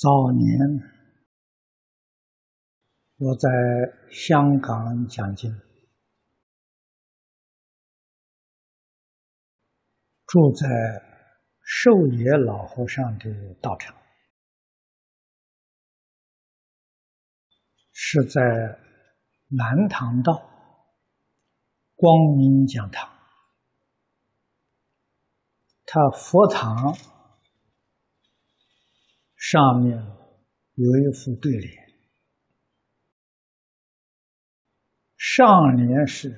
早年我在香港讲经，住在寿野老和尚的道场，是在南唐道光明讲堂。 他佛堂上面有一副对联，上联是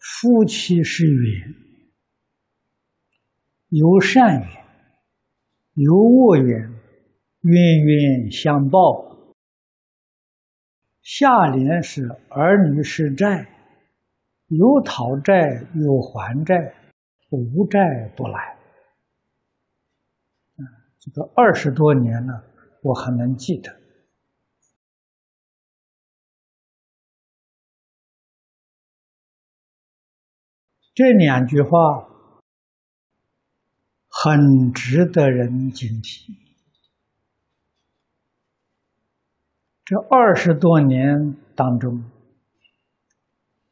夫妻是缘，有善缘，有恶缘。 冤冤相报，下联是儿女是债，有讨债有还债，无债不来。这个20多年了，我还能记得。这2句话很值得人警惕。 这20多年当中，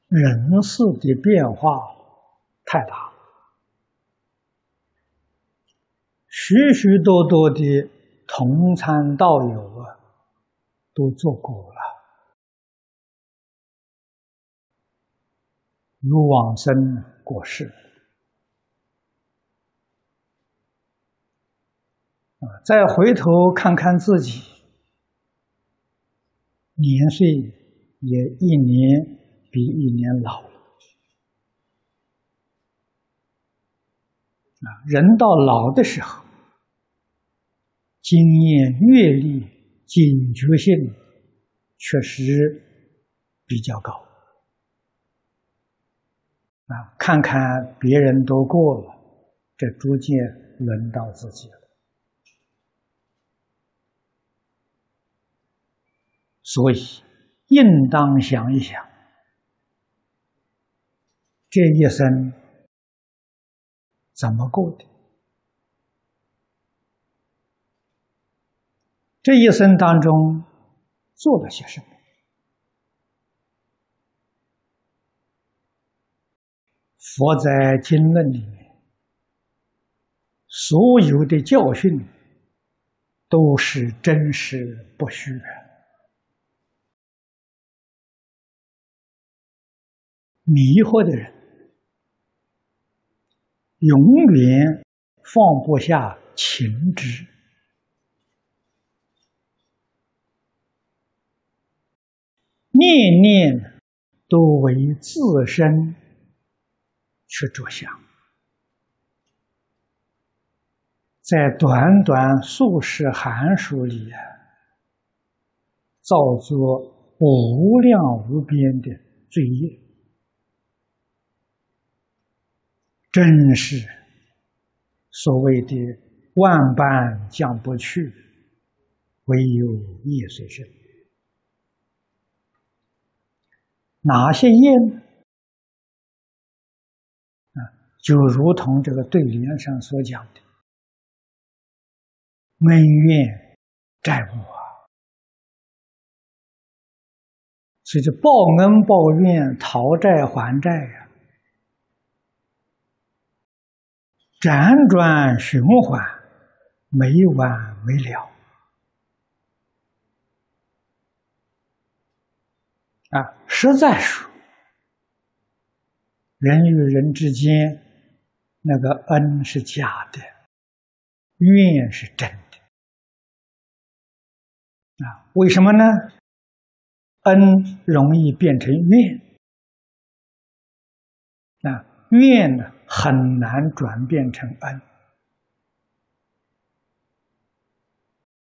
人事的变化太大，许许多多的同参道友啊，都做过了，如往生过世再回头看看自己。 年岁也一年比一年老了人到老的时候，经验、阅历、警觉性确实比较高看看别人都过了，这逐渐轮到自己了。 所以，应当想一想，这一生怎么过的？这一生当中做了些什么？佛在经论里面，所有的教训都是真实不虚。 迷惑的人，永远放不下情执，念念都为自身去着想，在短短数十寒暑里，造作无量无边的罪业。 真是所谓的“万般将不去，唯有业随身”。哪些业呢？就如同这个对联上所讲的“恩怨债务”啊。所以这报恩、报怨、讨债还债呀。 辗转循环，没完没了实在说，人与人之间那个恩是假的，怨是真的为什么呢？恩容易变成怨怨呢？ 很难转变成恩，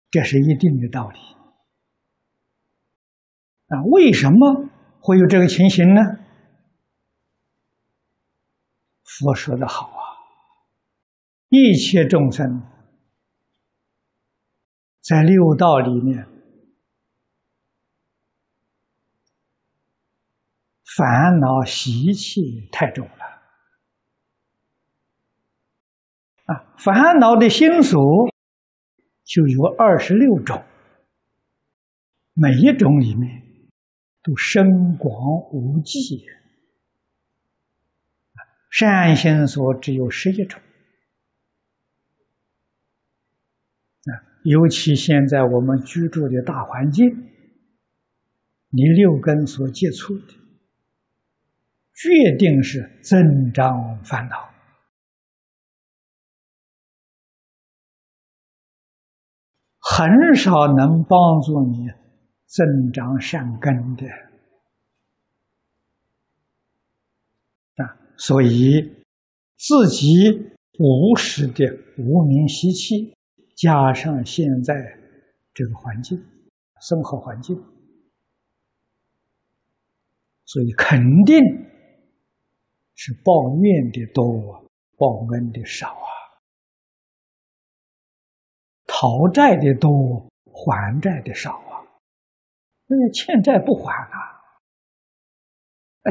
这是一定的道理为什么会有这个情形呢？佛说得好啊，一切众生在6道里面，烦恼习气太重了啊！烦恼的心属就有26种，每一种里面都深广无际。善心所只有11种啊！尤其现在我们居住的大环境，你六根所接触的，决定是增长烦恼。很少能帮助你增长善根的啊！所以自己无始的无明习气，加上现在这个环境、生活环境，所以肯定是抱怨的多，报恩的少啊；讨债的多，还债的少啊。那欠债不还啊，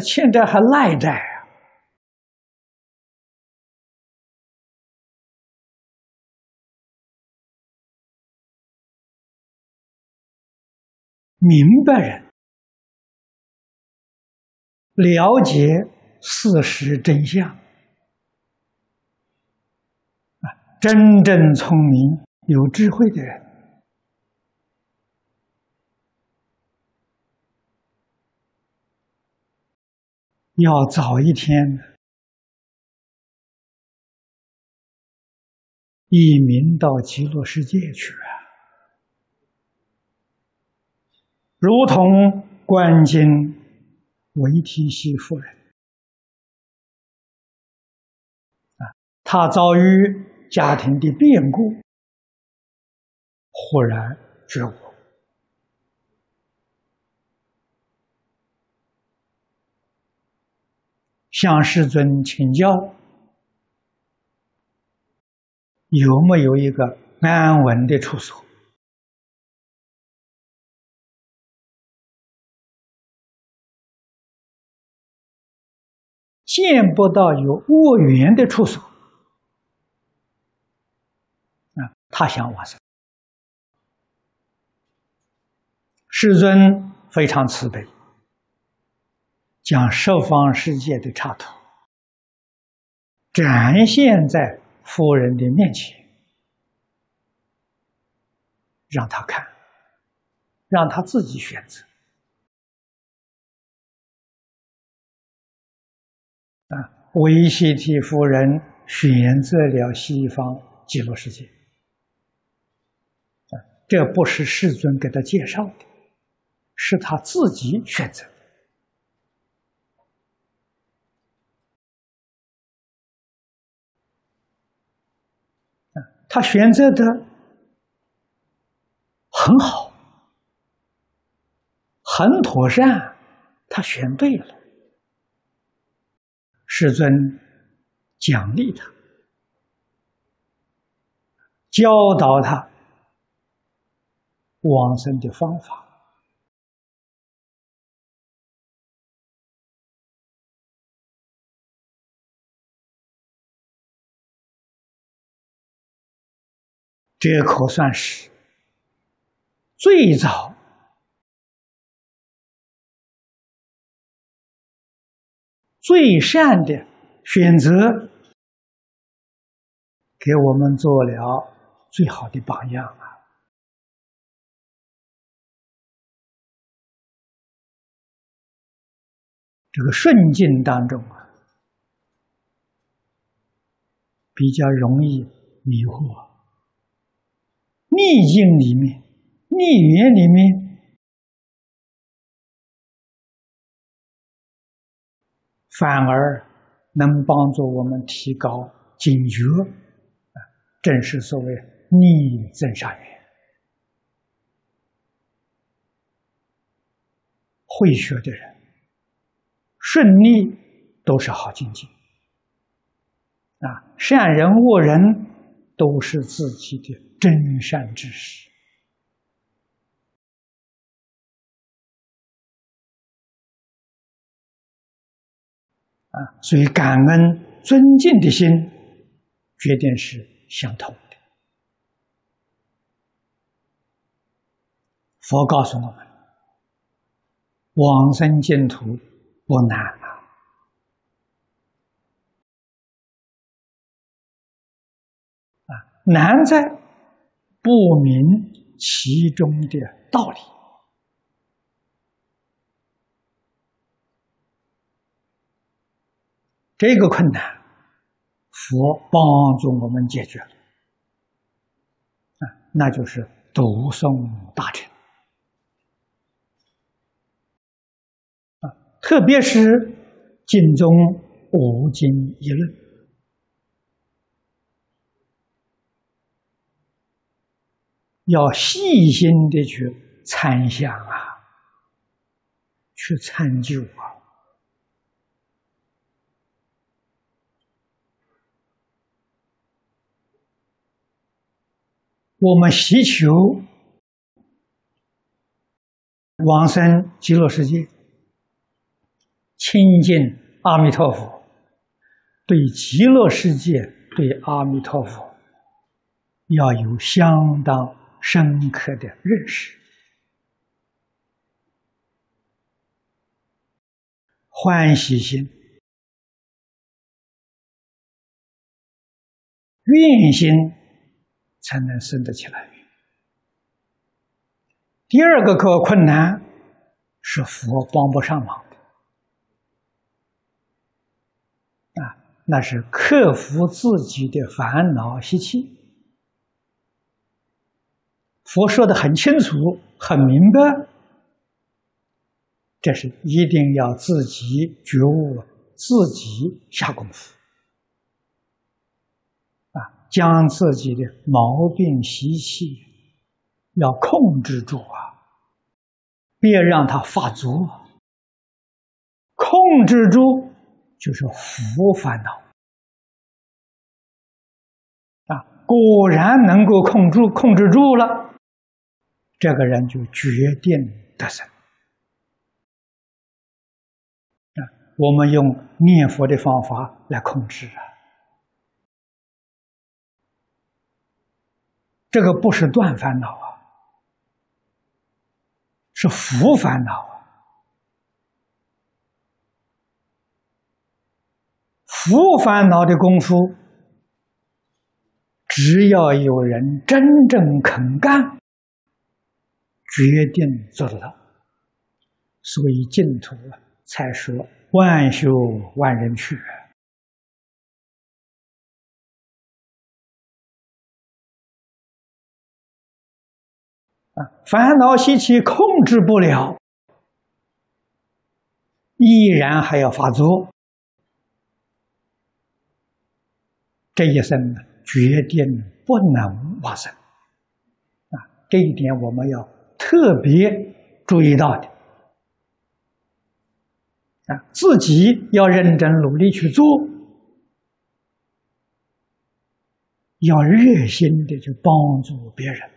欠债还赖债啊。明白人了解事实真相，真正聪明有智慧的人，要早一天移民到极乐世界去啊！如同观经维提悉夫人啊，她遭遇家庭的变故，忽然觉悟。向世尊请教，有没有一个安稳的处所？见不到有恶缘的处所啊！他想往生。世尊非常慈悲，讲十方世界的插图展现在夫人的面前，让她看，让她自己选择啊，维西提夫人选择了西方极乐世界啊，这不是世尊给她介绍的，是她自己选择。他选择的很好，很妥善，他选对了。世尊奖励他，教导他往生的方法。这可算是最早最善的选择，给我们做了最好的榜样啊！这个顺境当中啊，比较容易迷惑。逆境里面，逆缘里面，反而能帮助我们提高警觉，正是所谓逆增上缘。会学的人，顺利都是好境界啊，善人恶人都是自己的真善知识。啊，所以感恩、尊敬的心，决定是相同的。佛告诉我们，往生净土不难啊。难在不明其中的道理。 这个困难，佛帮助我们解决了，那就是读诵大乘，特别是经中无尽一论，要细心的去参详啊，去参究啊。 我们祈求往生极乐世界，亲近阿弥陀佛，对极乐世界、对阿弥陀佛要有相当深刻的认识。欢喜心、愿心。 才能生得起来。第二个困难是佛帮不上忙的，那是克服自己的烦恼习气。佛说得很清楚、很明白，这是一定要自己觉悟、自己下功夫。 将自己的毛病习气要控制住啊，别让它发作。控制住就是伏烦恼啊，果然能够控制住了，这个人就决定得生啊。我们用念佛的方法来控制啊。 这个不是断烦恼啊，是伏烦恼啊。伏烦恼的功夫，只要有人真正肯干，决定做得到。所以净土啊，才说万修万人去。 烦恼习气控制不了，依然还要发作，这一生呢，决定不能往生啊！这一点我们要特别注意到的啊，自己要认真努力去做，要热心的去帮助别人。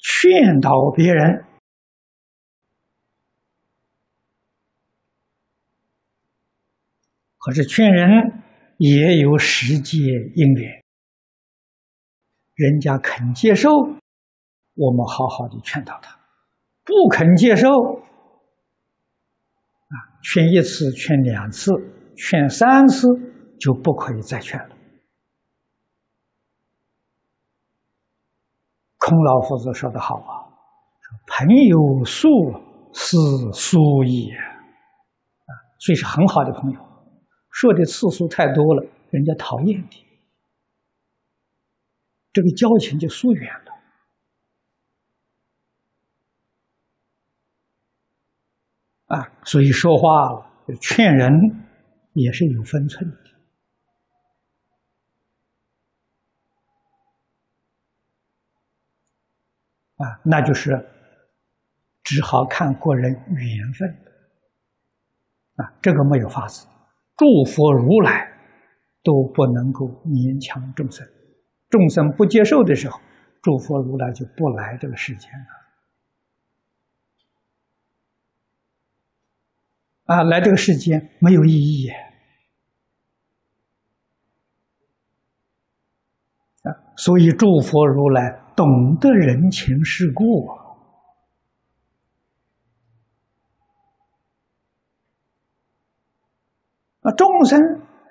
劝导别人，可是劝人也有时节因缘，人家肯接受，我们好好的劝导他；不肯接受，啊，劝一次、劝两次、劝三次就不可以再劝了。 孔老夫子说得好啊，说“朋友疏，是疏也”，啊，所以是很好的朋友。说的次数太多了，人家讨厌你，这个交情就疏远了。啊，所以说话了，劝人也是有分寸的。 啊，那就是只好看个人缘分啊，这个没有法子。诸佛如来都不能够勉强众生，众生不接受的时候，诸佛如来就不来这个世间了。啊，来这个世间没有意义，所以诸佛如来懂得人情世故啊。众生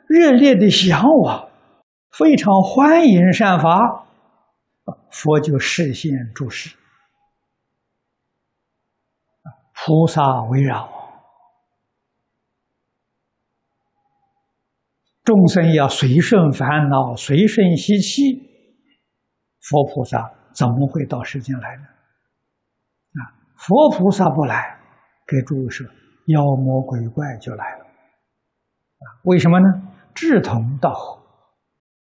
热烈的向往，非常欢迎善法，佛就示现诸事，菩萨围绕，众生要随顺烦恼，随顺习气，佛菩萨怎么会到世间来呢？佛菩萨不来，给诸位说，妖魔鬼怪就来了。为什么呢？志同道合，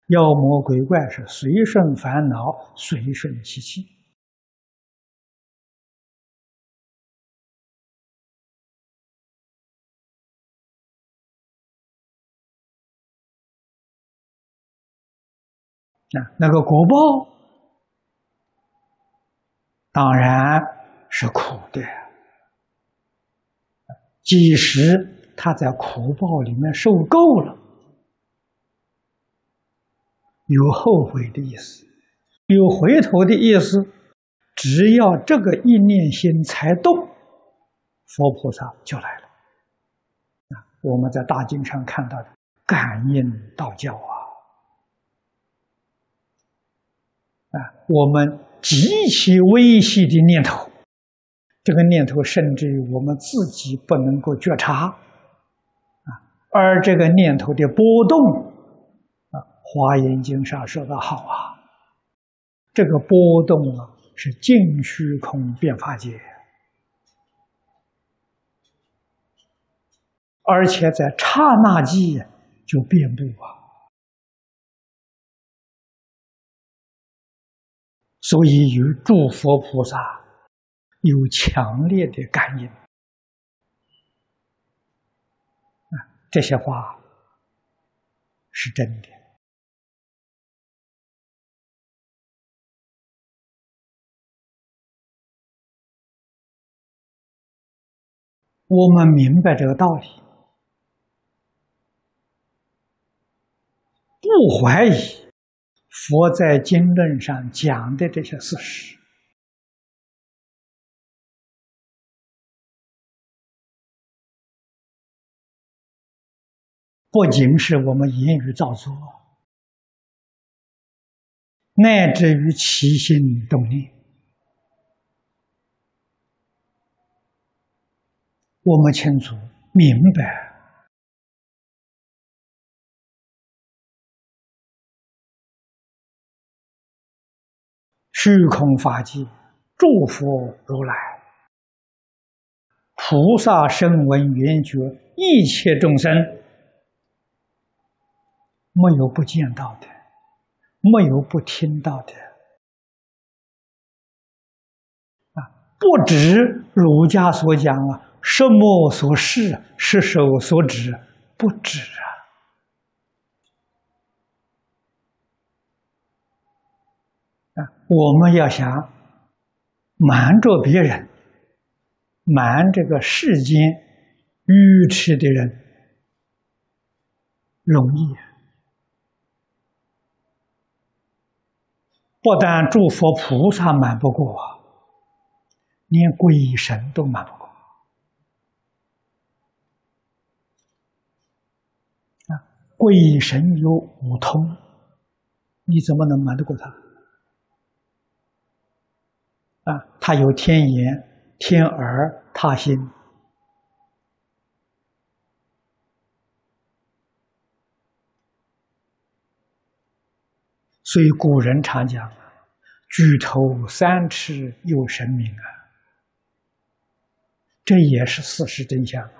妖魔鬼怪是随顺烦恼，随顺习气。那个果报当然是苦的，即使他在苦报里面受够了，有后悔的意思，有回头的意思，只要这个一念心才动，佛菩萨就来了。我们在大经上看到的感应道教啊，我们极其微细的念头，这个念头甚至于我们自己不能够觉察。而这个念头的波动，华严经上说得好啊，这个波动啊是尽虚空变法界，而且在刹那间就遍布啊。所以与诸佛菩萨有强烈的感应。这些话是真的。我们明白这个道理，不怀疑佛在经论上讲的这些事实。不仅是我们言语造作，乃至于起心动念，我们清楚明白，虚空法界，诸佛如来，菩萨声闻缘觉，一切众生。没有不见到的，没有不听到的。不止儒家所讲啊，什么所视，是手所指，不止啊。我们要想瞒着别人，瞒这个世间愚痴的人，容易啊。不但诸佛菩萨瞒不过，连鬼神都瞒不过。鬼神有五通，你怎么能瞒得过他？他有天眼、天耳、他心。所以古人常讲，举头三尺有神明啊，这也是事实真相啊。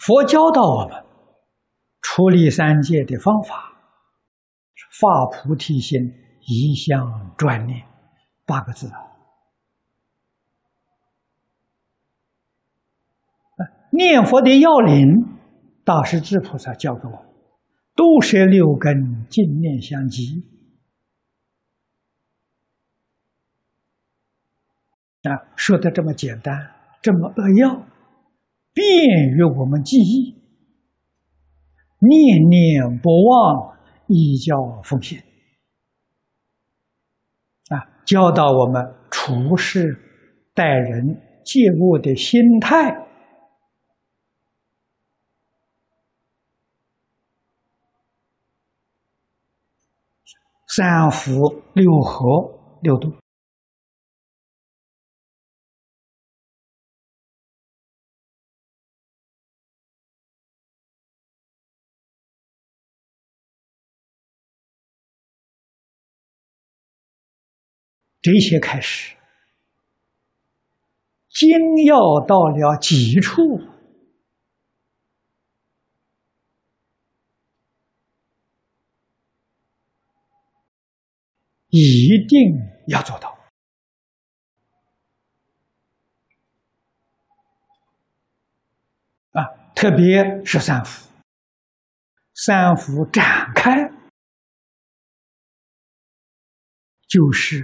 佛教导我们出离三界的方法，发菩提心，一向专念，8个字啊。念佛的要领，大势至菩萨教给我，都摄六根，净念相继。说的这么简单，这么扼要，便于我们记忆，念念不忘，依教奉献。教导我们处事待人接物的心态，三福六合六度。这些开始，精要到了极处，一定要做到。特别是三福，三福展开就是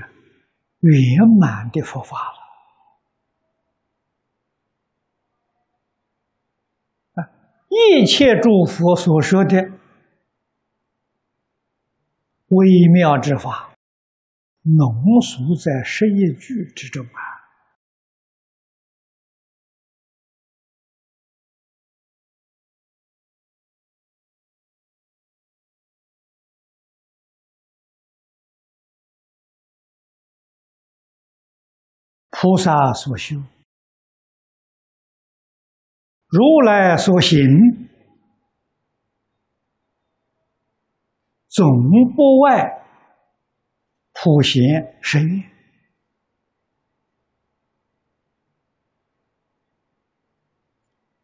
圆满的佛法了。一切诸佛所说的微妙之法，浓缩在11句之中啊。菩萨所修，如来所行，总不外普贤十愿。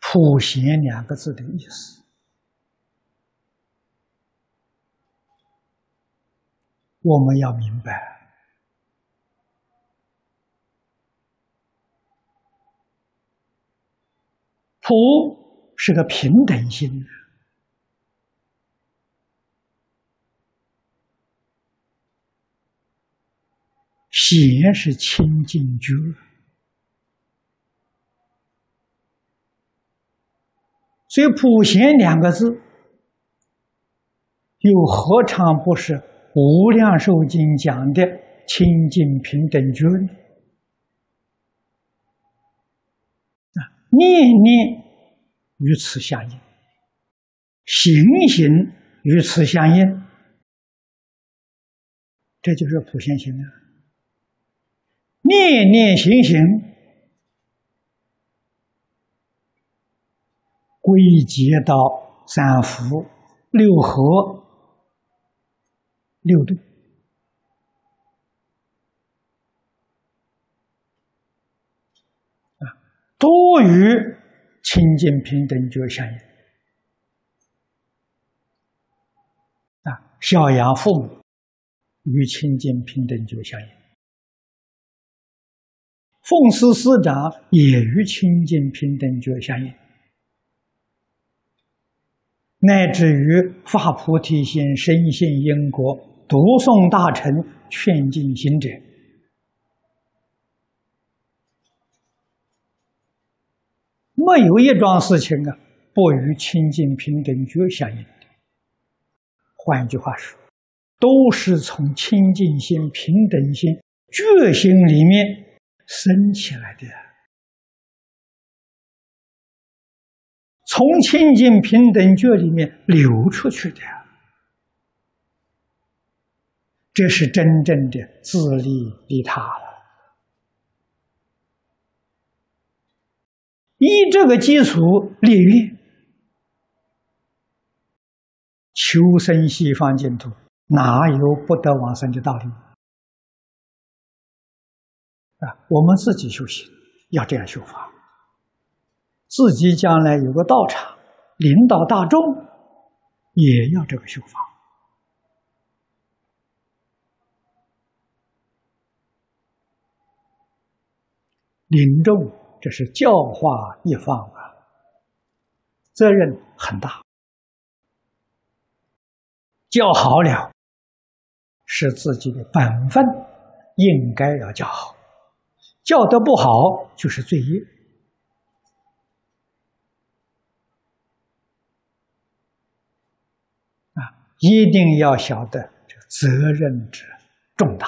普贤2个字的意思，我们要明白。普是个平等心，贤是清净觉，所以普贤2个字又何尝不是《无量寿经》讲的清净平等觉呢？念念与此相应，行行与此相应，这就是普贤行啊！念念行行，归结到三福、六合、六度。多与清净平等觉相应。孝养父母与清净平等觉相应，奉师师长也与清净平等觉相应，乃至于发菩提心、深信因果、读诵大乘、劝进行者，没有一桩事情不与清净平等觉相应的。换句话说，都是从清净心、平等心、觉心里面生起来的。从清净平等觉里面流出去的。这是真正的自利利他了。依这个基础立愿，求生西方净土，哪有不得往生的道理？我们自己修行要这样修法，自己将来有个道场，领导大众也要这个修法。领众，这是教化一方啊，责任很大。教好了，是自己的本分，应该要教好；教得不好，就是罪业。一定要晓得这个责任之重大，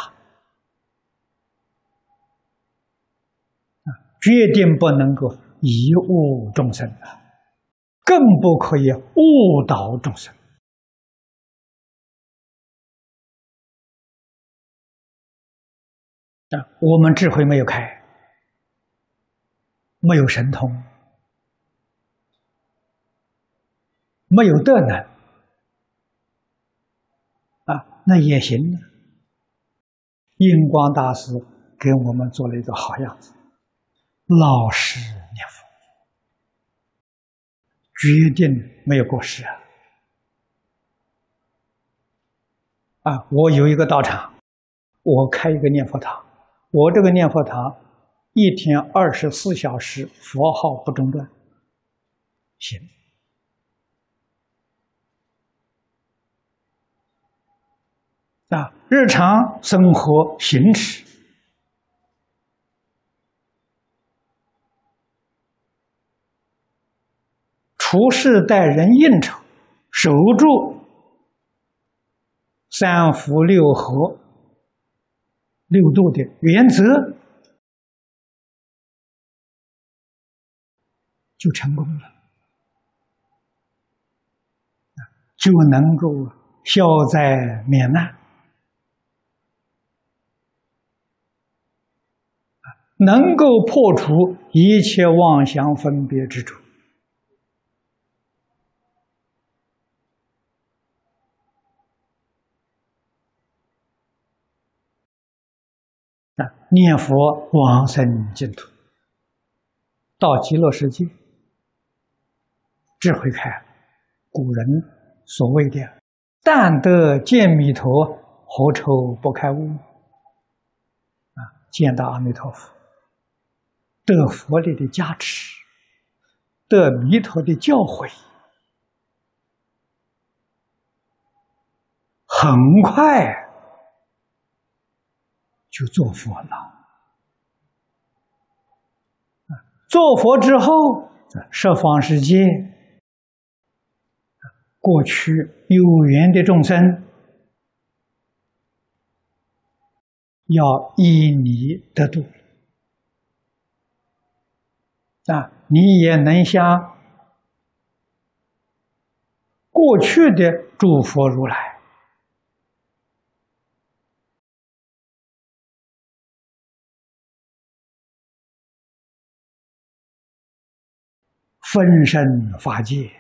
决定不能够贻误众生啊，更不可以误导众生。我们智慧没有开，没有神通，没有德能那也行。印光大师给我们做了一个好样子，老实念佛，决定没有过失啊！我有一个道场，我开一个念佛堂，我这个念佛堂一天24小时佛号不中断，行。啊，日常生活行持，处事待人应酬，守住三福六合六度的原则，就成功了，就能够消灾免难。能够破除一切妄想分别执着，念佛往生净土，到极乐世界，智慧开。古人所谓的“但得见弥陀，何愁不开悟”，见到阿弥陀佛。得佛力的加持，得弥陀的教诲，很快就做佛了。做佛之后，十方世界过去有缘的众生，要依你得度。你也能像过去的诸佛如来，分身法界，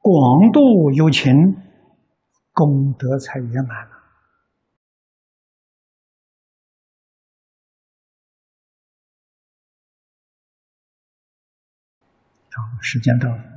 广度有情，功德才圆满了。好，时间到了。